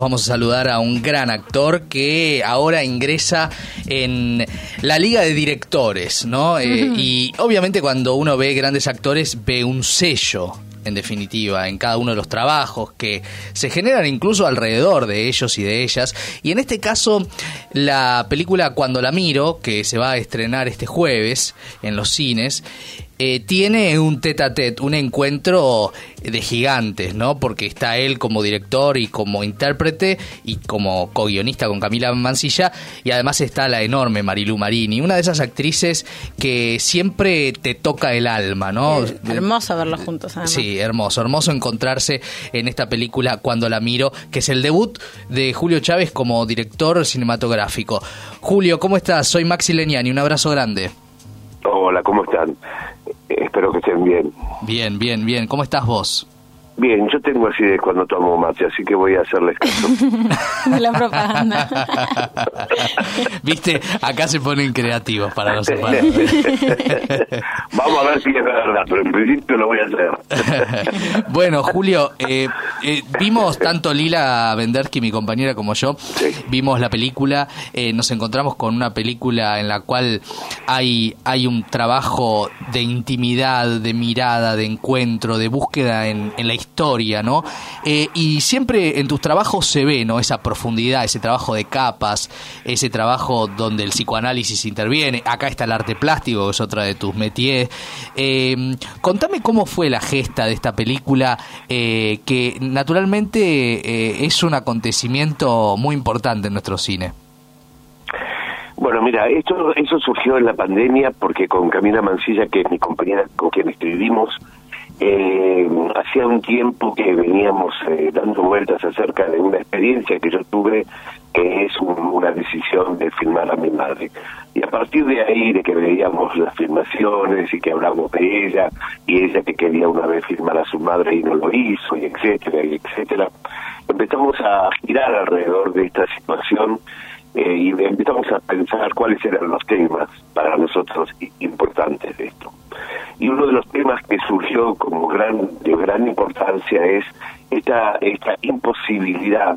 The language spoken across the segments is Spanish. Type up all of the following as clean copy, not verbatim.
Vamos a saludar a un gran actor que ahora ingresa en la liga de directores, ¿no? Y obviamente cuando uno ve grandes actores ve un sello, en definitiva, en cada uno de los trabajos que se generan incluso alrededor de ellos y de ellas. Y en este caso, la película Cuando la miro, que se va a estrenar este jueves en los cines, tiene un tête-à-tête, un encuentro de gigantes, ¿no? Porque está él como director y como intérprete y como co-guionista con Camila Mancilla, y además está la enorme Marilu Marini, una de esas actrices que siempre te toca el alma, ¿no? Hermoso verlos juntos, además. Sí, hermoso encontrarse en esta película Cuando la miro, que es el debut de Julio Chávez como director cinematográfico. Julio, ¿cómo estás? Soy Maxi Legnani, un abrazo grande. Hola, ¿cómo están? Espero que estén bien. Bien. ¿Cómo estás vos? Bien, yo tengo así de cuando tomo mate, así que voy a hacerles caso. De la propaganda. Viste, acá se ponen creativos para no separar. Vamos a ver si es verdad, pero en principio lo voy a hacer. Bueno, Julio, vimos tanto Lila Bendersky, mi compañera, como yo, vimos la película, nos encontramos con una película en la cual hay un trabajo de intimidad, de mirada, de encuentro, de búsqueda en la historia, ¿no? Y siempre en tus trabajos se ve, ¿no? Esa profundidad, ese trabajo de capas, ese trabajo donde el psicoanálisis interviene. Acá está el arte plástico, que es otra de tus métiers. Contame cómo fue la gesta de esta película, que naturalmente es un acontecimiento muy importante en nuestro cine. Bueno, mira, eso surgió en la pandemia porque con Camila Mancilla, que es mi compañera con quien escribimos, hacía un tiempo que veníamos dando vueltas acerca de una experiencia que yo tuve, que es una decisión de filmar a mi madre. Y a partir de ahí, de que veíamos las filmaciones y que hablamos de ella, y ella que quería una vez filmar a su madre y no lo hizo, y etcétera, empezamos a girar alrededor de esta situación y empezamos a pensar cuáles eran los temas para nosotros importantes de esto. Y uno de los temas que surgió como de gran importancia es esta imposibilidad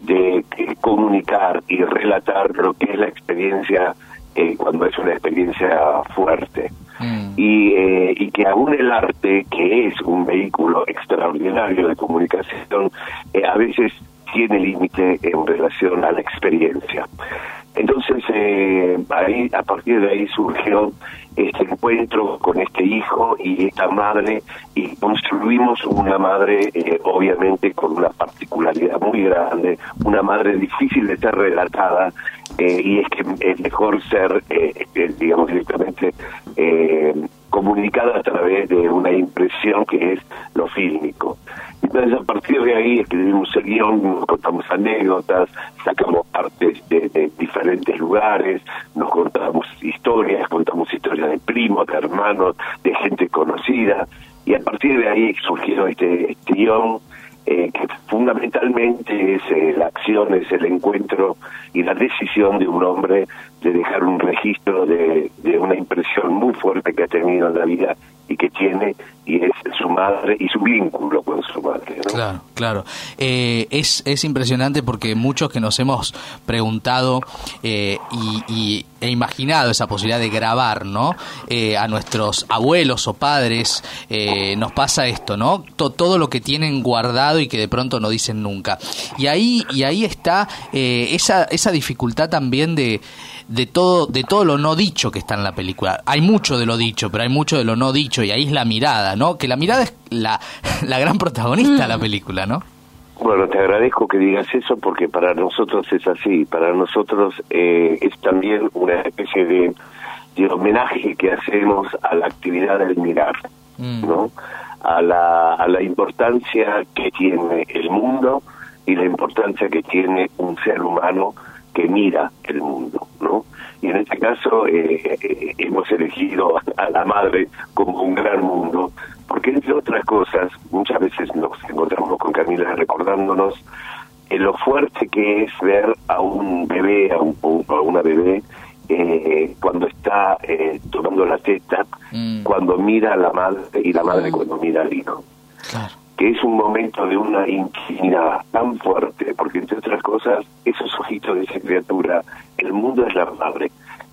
de comunicar y relatar lo que es la experiencia cuando es una experiencia fuerte. Y que aún el arte, que es un vehículo extraordinario de comunicación, a veces tiene límite en relación a la experiencia. Entonces, a partir de ahí surgió este encuentro con este hijo y esta madre, y construimos una madre, obviamente, con una particularidad muy grande, una madre difícil de ser relatada, y es que es mejor ser, digamos directamente, comunicada a través de una impresión que es lo fílmico. Entonces, a partir de ahí escribimos el guión, contamos anécdotas, sacamos partes de diferentes lugares, nos contamos historias de primos, de hermanos, de gente conocida, y a partir de ahí surgió este guión, que fundamentalmente es la acción, es el encuentro y la decisión de un hombre de dejar un registro de una impresión muy fuerte que ha tenido en la vida y que tiene, y es su madre y su vínculo con su madre, ¿no? Claro. Es impresionante porque muchos que nos hemos preguntado e imaginado esa posibilidad de grabar, ¿no? A nuestros abuelos o padres nos pasa esto, ¿no? Todo lo que tienen guardado y que de pronto no dicen nunca. Y ahí está esa dificultad también de todo lo no dicho que está en la película. Hay mucho de lo dicho, pero hay mucho de lo no dicho, y ahí es la mirada, ¿no? Que la mirada es la gran protagonista de la película, ¿no? Bueno, te agradezco que digas eso porque para nosotros es así. Para nosotros es también una especie de homenaje que hacemos a la actividad del mirar, ¿no? A la importancia que tiene el mundo y la importancia que tiene un ser humano que mira el mundo, ¿no? Y en este caso hemos elegido a la madre como un gran mundo, porque entre otras cosas, muchas veces nos encontramos con Camila recordándonos lo fuerte que es ver a un bebé, a una bebé, cuando está tomando la teta, cuando mira a la madre y la madre cuando mira al hijo. Claro. que es un momento de una intimidad tan fuerte, porque entre otras cosas, esos ojitos de esa criatura, el mundo es la madre,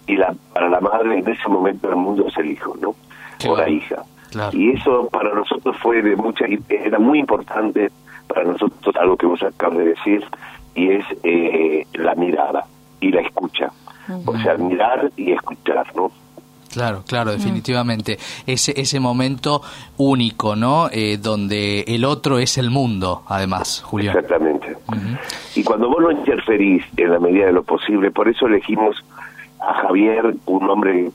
y para la madre en ese momento el mundo es el hijo, ¿no? Claro. O la hija. Claro. Y eso para nosotros fue de mucha, era muy importante para nosotros, algo que vos acabas de decir, y es la mirada y la escucha. Uh-huh. O sea, mirar y escuchar, ¿no? Claro, claro, definitivamente. Ese momento único, ¿no? Donde el otro es el mundo, además, Julio. Exactamente. Uh-huh. Y cuando vos no interferís en la medida de lo posible, por eso elegimos a Javier, un hombre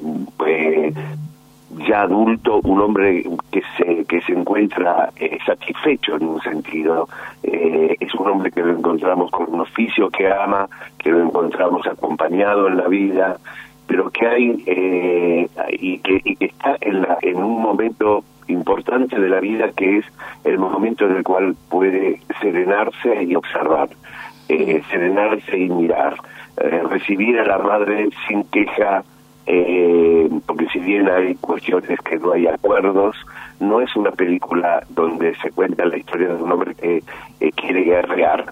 ya adulto, un hombre que se encuentra satisfecho en un sentido, es un hombre que lo encontramos con un oficio que ama, que lo encontramos acompañado en la vida, pero que hay y que está en un momento importante de la vida, que es el momento en el cual puede serenarse y observar, serenarse y mirar, recibir a la madre sin queja, porque si bien hay cuestiones que no hay acuerdos, no es una película donde se cuenta la historia de un hombre que quiere guerrear,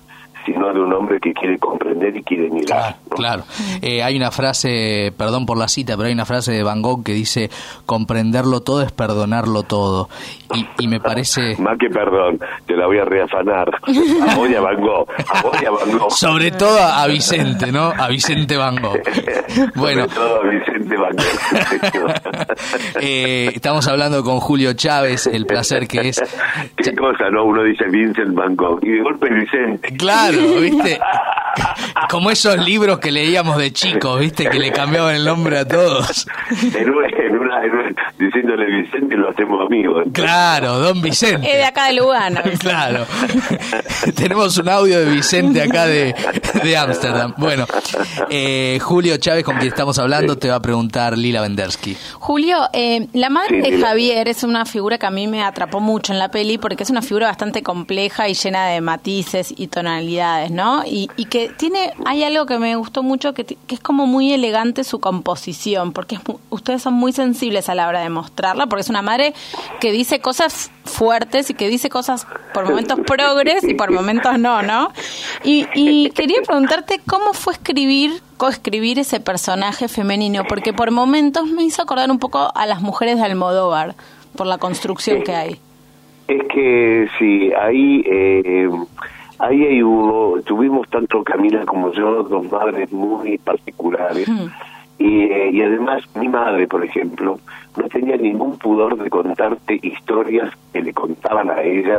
sino de un hombre que quiere comprender y quiere mirar. Claro, ¿no? Claro. Hay una frase, perdón por la cita, pero hay una frase de Van Gogh que dice: comprenderlo todo es perdonarlo todo. Y me parece... Más que perdón, te la voy a reafanar. Voy a Van Gogh, voy a Van Gogh. Sobre todo a Vicente, ¿no? A Vicente Van Gogh. Bueno. Sobre todo a Vicente Van Gogh. Estamos hablando con Julio Chávez, el placer que es... Qué cosa, ¿no? Uno dice Vincent Van Gogh y de golpe Vicente. Claro. ¿Viste? Como esos libros que leíamos de chicos, ¿viste? Que le cambiaban el nombre a todos. Diciéndole Vicente, lo hacemos amigos. Claro, don Vicente. Es de acá de Lugano. Claro. Tenemos un audio de Vicente acá de Ámsterdam. Bueno, Julio Chávez, con quien estamos hablando, te va a preguntar Lila Bendersky. Julio, la madre de Javier es una figura que a mí me atrapó mucho en la peli, porque es una figura bastante compleja y llena de matices y tonalidades, ¿no? Y que tiene, hay algo que me gustó mucho, que es como muy elegante su composición, porque ustedes son muy sensibles a la hora de mostrarla, porque es una madre que dice cosas fuertes y que dice cosas por momentos progres y por momentos no, ¿no? Y quería preguntarte cómo fue coescribir ese personaje femenino, porque por momentos me hizo acordar un poco a las mujeres de Almodóvar, por la construcción que hay. Es que sí, ahí tuvimos tanto Camila como yo, dos madres muy particulares, y además mi madre, por ejemplo, no tenía ningún pudor de contarte historias que le contaban a ella,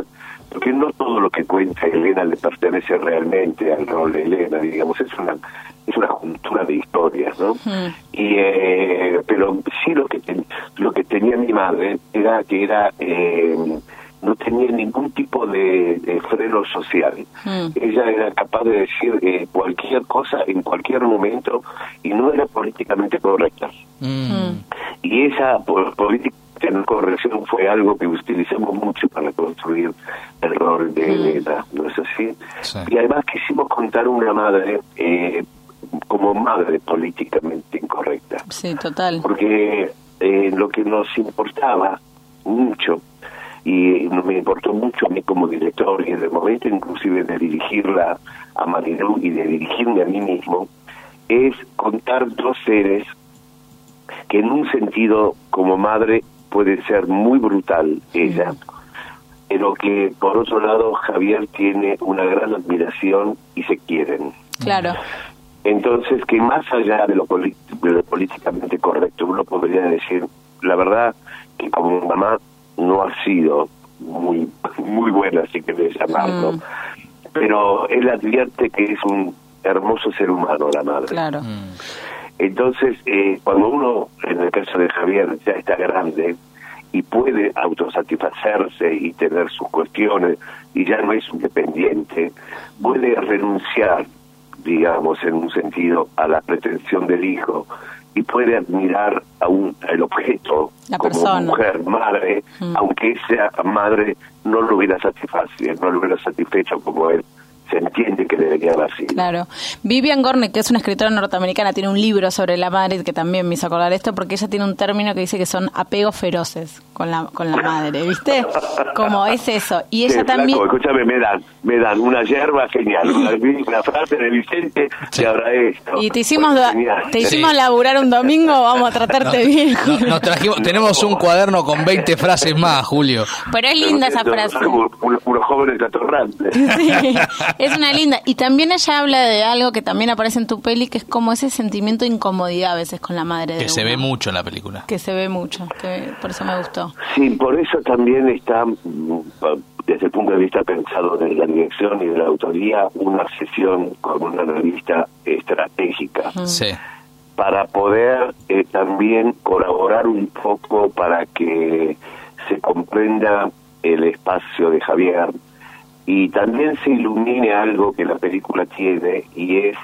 porque no todo lo que cuenta Elena le pertenece realmente al rol de Elena, digamos, es una juntura de historias, ¿no? Pero sí lo que tenía mi madre era que era... no tenía ningún tipo de freno social. Ella era capaz de decir cualquier cosa en cualquier momento y no era políticamente correcta. Y esa política de corrección fue algo que utilizamos mucho para construir el rol de Elena, ¿no es así? Sí. Y además quisimos contar una madre como madre políticamente incorrecta. Sí, total. Porque lo que nos importaba mucho, y me importó mucho a mí como director, y en el momento inclusive de dirigirla a Marilu y de dirigirme a mí mismo, es contar dos seres que en un sentido como madre puede ser muy brutal ella, pero que por otro lado Javier tiene una gran admiración y se quieren. Claro. Entonces, que más allá de lo políticamente correcto, uno podría decir, la verdad que como mamá no ha sido muy buena, si querés llamarlo, pero él advierte que es un hermoso ser humano la madre. Claro. Entonces, cuando uno, en el caso de Javier, ya está grande y puede autosatisfacerse y tener sus cuestiones y ya no es un dependiente, puede renunciar, digamos, en un sentido a la pretensión del hijo, y puede admirar el objeto, la como persona, mujer, madre, aunque esa madre no lo hubiera satisfecho como él se entiende que debería haber sido. Claro. Vivian Gornick, que es una escritora norteamericana, tiene un libro sobre la madre que también me hizo acordar esto, porque ella tiene un término que dice que son apegos feroces con la madre, ¿viste? Como es eso. Y ella también... Flaco, escúchame, me dan una yerba genial, una frase de Vicente, sí, habrá esto. Y te hicimos laburar un domingo, vamos a tratarte bien. Nos trajimos, tenemos un cuaderno con 20 frases más, Julio. Pero es linda esa frase. Unos jóvenes atorrantes. Sí. Es una linda. Y también ella habla de algo que también aparece en tu peli, que es como ese sentimiento de incomodidad a veces con la madre. Que se ve mucho en la película. Que se ve mucho, que por eso me gustó. Sí, por eso también está, desde el punto de vista pensado de la dirección y de la autoría, una sesión con una revista estratégica. Sí. Para poder también colaborar un poco para que se comprenda el espacio de Javier, y también se ilumine algo que la película tiene, y es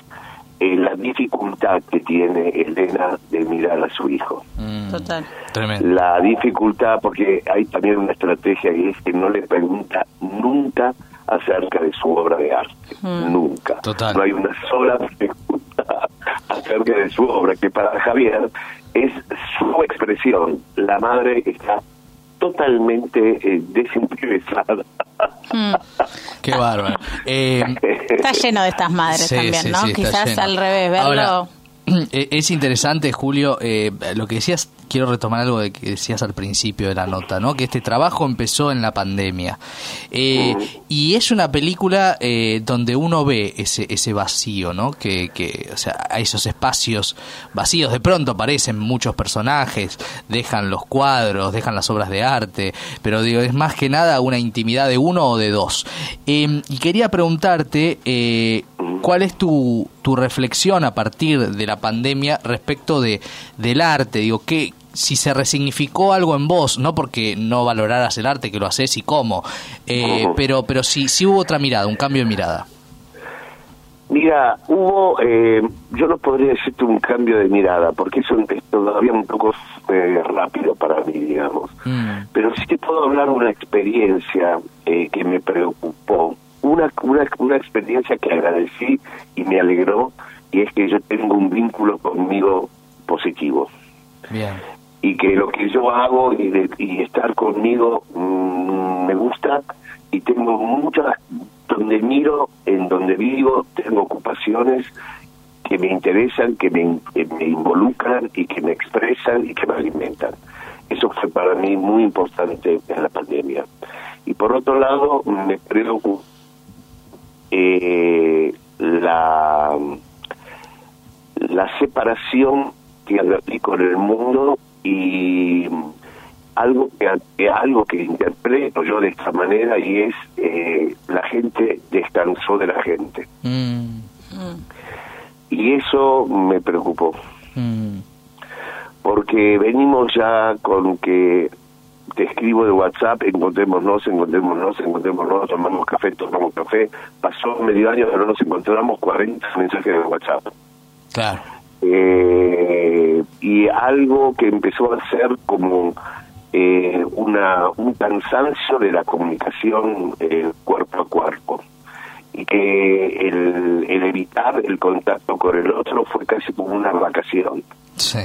la dificultad que tiene Elena de mirar a su hijo. Total. Tremendo. La dificultad, porque hay también una estrategia, y es que no le pregunta nunca acerca de su obra de arte. Nunca. Total. No hay una sola pregunta acerca de su obra, que para Javier es su expresión. La madre está totalmente desinteresada. Qué bárbaro. Está lleno de estas madres, sí, también, sí, ¿no? Sí, quizás al revés, verlo. Ahora, es interesante, Julio, lo que decías. Quiero retomar algo de que decías al principio de la nota, ¿no? Que este trabajo empezó en la pandemia. Y es una película donde uno ve ese vacío, ¿no? Que, o sea, a esos espacios vacíos. De pronto aparecen muchos personajes, dejan los cuadros, dejan las obras de arte, pero digo, es más que nada una intimidad de uno o de dos. Y quería preguntarte, ¿cuál es tu reflexión a partir de la pandemia respecto del arte? Digo, ¿qué? Si se resignificó algo en vos, no porque no valoraras el arte, que lo haces y cómo, pero sí hubo otra mirada, un cambio de mirada. Mira, hubo, yo no podría decirte un cambio de mirada, porque eso es todavía un poco rápido para mí, digamos. Pero sí te puedo hablar de una experiencia que me preocupó, una experiencia que agradecí y me alegró, y es que yo tengo un vínculo conmigo positivo. Bien. Y que lo que yo hago y estar conmigo me gusta, y tengo muchas, donde miro, en donde vivo, tengo ocupaciones que me interesan, que me involucran y que me expresan y que me alimentan. Eso fue para mí muy importante en la pandemia. Y por otro lado, me preocupa la separación que advertí con el mundo, y algo que interpreto yo de esta manera, y es la gente descansó de la gente. Y eso me preocupó, porque venimos ya con que te escribo de WhatsApp, encontrémonos, tomamos café, pasó medio año, pero nos encontramos 40 mensajes de WhatsApp. Claro. Y algo que empezó a ser como un cansancio de la comunicación cuerpo a cuerpo, y que el evitar el contacto con el otro fue casi como una vacación. Sí.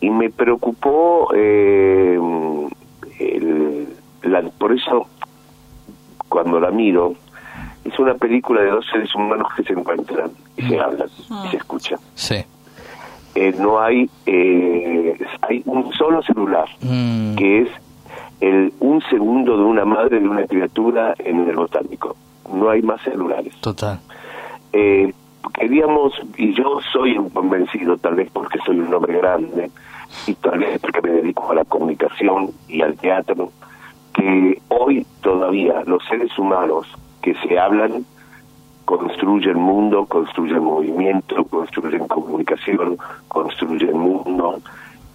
Y me preocupó por eso, cuando la miro, es una película de dos seres humanos que se encuentran y se hablan y se escuchan. Sí. No hay hay un solo celular, que es un segundo de una madre de una criatura en el botánico. No hay más celulares. Total. Queríamos, y yo soy un convencido, tal vez porque soy un hombre grande y tal vez porque me dedico a la comunicación y al teatro, que hoy todavía los seres humanos que se hablan construyen mundo, construyen movimiento, construyen comunicación, construyen mundo,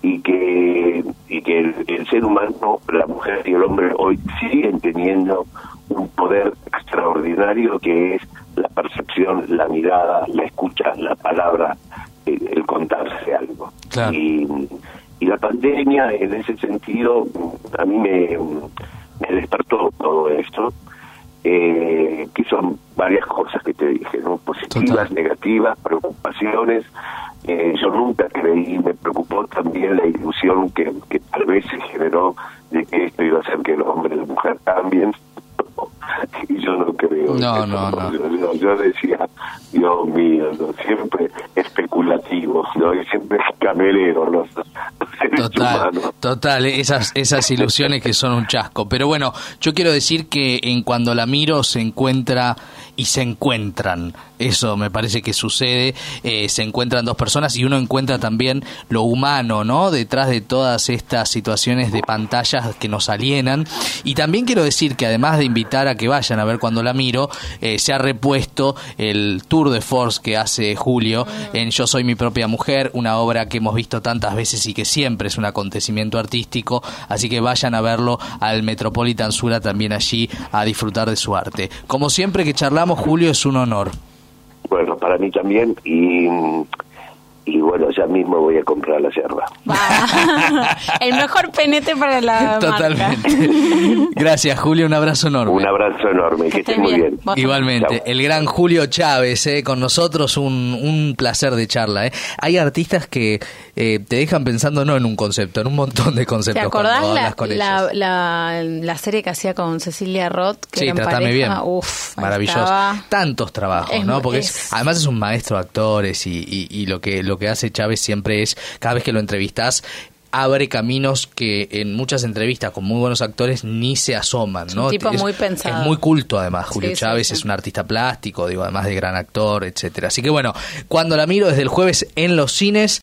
y que el ser humano, la mujer y el hombre hoy siguen teniendo un poder extraordinario, que es la percepción, la mirada, la escucha, la palabra, el contarse algo. Claro. Y la pandemia, en ese sentido, a mí me despertó todo esto. que son varias cosas que te dije, ¿no? Positivas, negativas, preocupaciones. Yo nunca creí, me preocupó también la ilusión que tal vez se generó de que esto iba a hacer que los hombres y las mujeres cambien. Y yo no creo. Yo decía, Dios mío, ¿no? Siempre especulativo, ¿no? Y siempre camelero, ¿no? Total, esas ilusiones que son un chasco. Pero bueno, yo quiero decir que en Cuando la miro se encuentra y se encuentran, eso me parece que sucede, se encuentran dos personas y uno encuentra también lo humano, ¿no? Detrás de todas estas situaciones de pantallas que nos alienan. Y también quiero decir que además de invitar a que vayan a ver Cuando la miro, se ha repuesto el tour de force que hace Julio en Yo Soy Mi Propia Mujer, una obra que hemos visto tantas veces y que siempre es un acontecimiento artístico, así que vayan a verlo al Metropolitan Sura también allí a disfrutar de su arte. Como siempre que charlamos, Julio, es un honor. Bueno, para mí también, y bueno, ya mismo voy a comprar la yerba. El mejor penete para la marca. Gracias, Julio, un abrazo enorme. Un abrazo enorme, que estés muy bien. Igualmente, el gran Julio Chávez, con nosotros, un placer de charla. Hay artistas que te dejan pensando no en un concepto, en un montón de conceptos. ¿Te acordás la serie que hacía con Cecilia Roth? Que sí, Trátame Bien. Uf, maravilloso. Estaba... Tantos trabajos, ¿no? Porque además es un maestro de actores y lo que hace Chávez siempre es, cada vez que lo entrevistás, abre caminos que en muchas entrevistas con muy buenos actores ni se asoman, ¿no? Es un tipo muy pensado. Es muy culto, además. Julio Chávez es un artista plástico, además de gran actor, etcétera. Así que bueno, Cuando la miro desde el jueves en los cines,